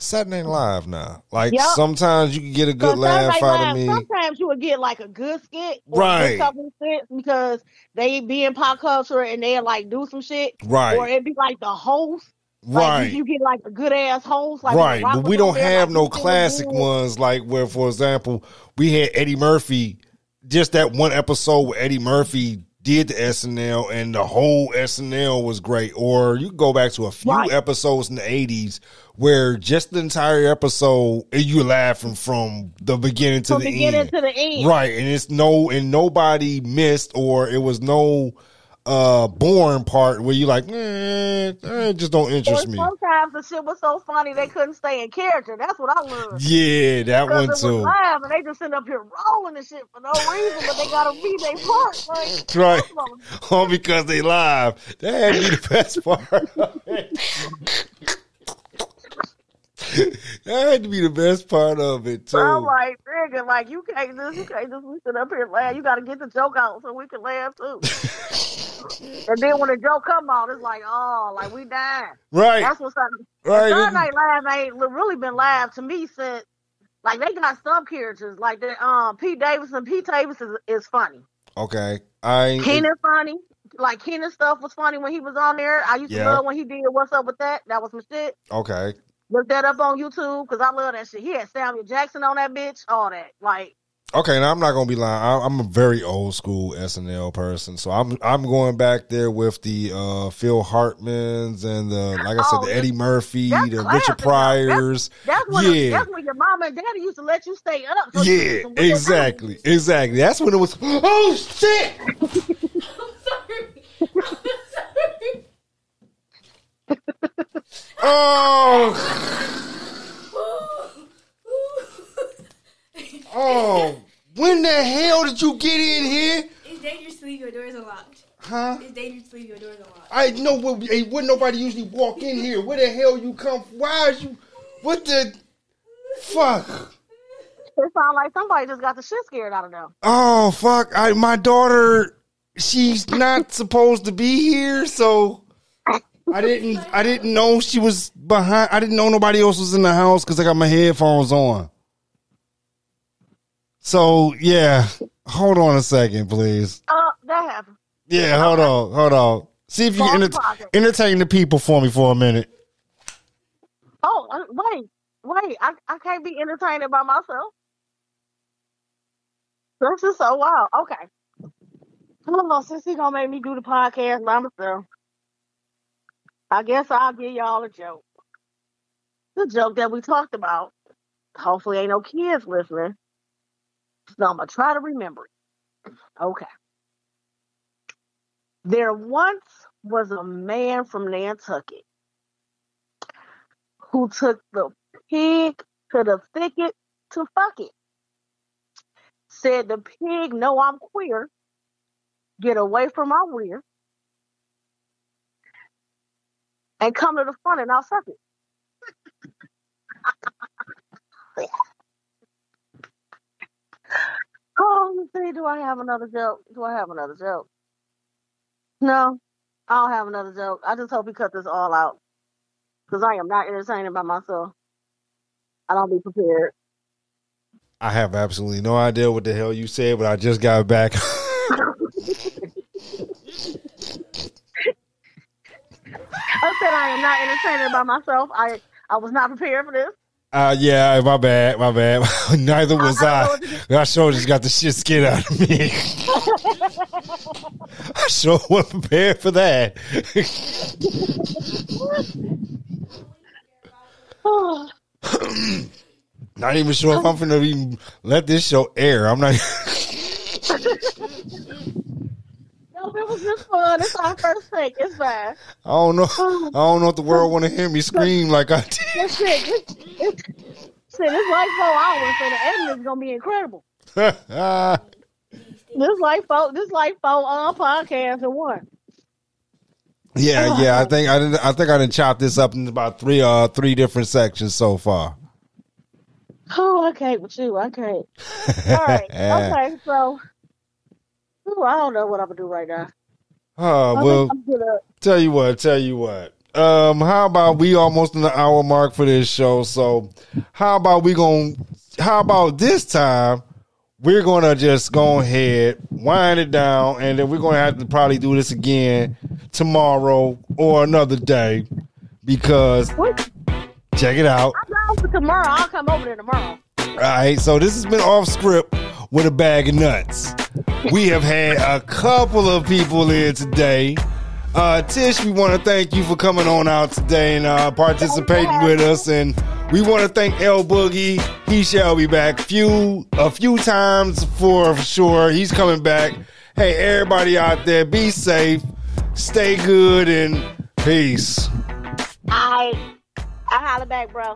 Saturday Night Live now. Like, sometimes you can get a good laugh out of me. Sometimes you would get like a good skit. Right. Because they be in pop culture and they like do some shit. Right. Or it'd be like the host. Right. Like, you get like a good ass host. Like, right. But we don't have no classic ones like where, for example, we had Eddie Murphy, just that one episode where Eddie Murphy did the SNL and the whole SNL was great. Or you go back to a few episodes in the 80s where just the entire episode you're laughing from the beginning to the end. Right. And it's nobody missed, or it was no boring part where you like, it just don't interest me. Sometimes the shit was so funny they couldn't stay in character. That's what I love. Yeah, that one too. Live and they just end up here rolling and shit for no reason, but they gotta be their part. Like, right. All because they live. That had to be the best part. That had to be the best part of it, too. I'm like, nigga, like, you can't just we sit up here and laugh. You got to get the joke out so we can laugh, too. And then when the joke come on, it's like, oh, like, we died. Right. That's what's up. Right. Sunday Night Live ain't really been live to me since, like, they got some characters. Like, Pete Davidson. Pete Davidson is funny. Okay. Keenan's funny. Like, Keenan's stuff was funny when he was on there. I used to love when he did What's Up With That. That was some shit. Okay. Look that up on YouTube, because I love that shit. He had Samuel Jackson on that bitch, all that. Like, okay, now I'm not going to be lying. I'm a very old school SNL person, so I'm going back there with the Phil Hartmans and the, like I said, the Eddie Murphy, the Richard Pryors. That's when your mama and daddy used to let you stay up. So yeah, exactly, exactly. That's when it was, oh, shit! I'm sorry. I'm sorry. Oh. Oh. When the hell did you get in here? It's dangerous to leave your doors unlocked. Huh? It's dangerous to leave your doors unlocked. I know, wouldn't nobody usually walk in here. Where the hell you come from? Why is you? What the fuck? It sounds like somebody just got the shit scared out of them. Oh, fuck. My daughter, she's not supposed to be here, so... I didn't know she was behind. I didn't know nobody else was in the house because I got my headphones on. So, yeah. Hold on a second, please. That happened. Yeah, hold on. See if you can entertain the people for me for a minute. Oh, wait. I can't be entertained by myself. This is so wild. Okay. Come on, since he going to make me do the podcast by myself, I guess I'll give y'all a joke. The joke that we talked about. Hopefully ain't no kids listening. So I'm going to try to remember it. Okay. There once was a man from Nantucket who took the pig to the thicket to fuck it. Said the pig, "No, I'm queer. Get away from my rear. And come to the front and I'll suck it." Oh, let's see. Do I have another joke? No, I don't have another joke. I just hope he cut this all out, because I am not entertained by myself. I don't be prepared. I have absolutely no idea what the hell you said, but I just got back. I said I am not entertained by myself. I was not prepared for this. Yeah, my bad. Neither was I. I sure just got the shit scared out of me. I sure wasn't prepared for that. Not even sure if I'm finna even let this show air. I'm not. It was just fun. It's our first take. It's fine. I don't know if the world want to hear me scream like I did. That's it. It's like 4 hours, so the editing is gonna be incredible. This like four podcasts in one. Yeah, yeah. I think I done chopped this up into about three different sections so far. Oh, I can't with you. I can't. All right. Okay. So. Ooh, I don't know what I'm gonna do right now. Well, tell you what. How about we almost in the hour mark for this show? So, how about this time we're gonna just go ahead, wind it down, and then we're gonna have to probably do this again tomorrow or another day, because what? Check it out. I'm down for tomorrow. I'll come over there tomorrow. All right. So this has been Off Script with a Bag of Nuts. We have had a couple of people in today. Tish, we want to thank you for coming on out today and participating with us. And we want to thank L Boogie. He shall be back a few times for sure. He's coming back. Hey, everybody out there, be safe, stay good, and peace. I holler back, bro.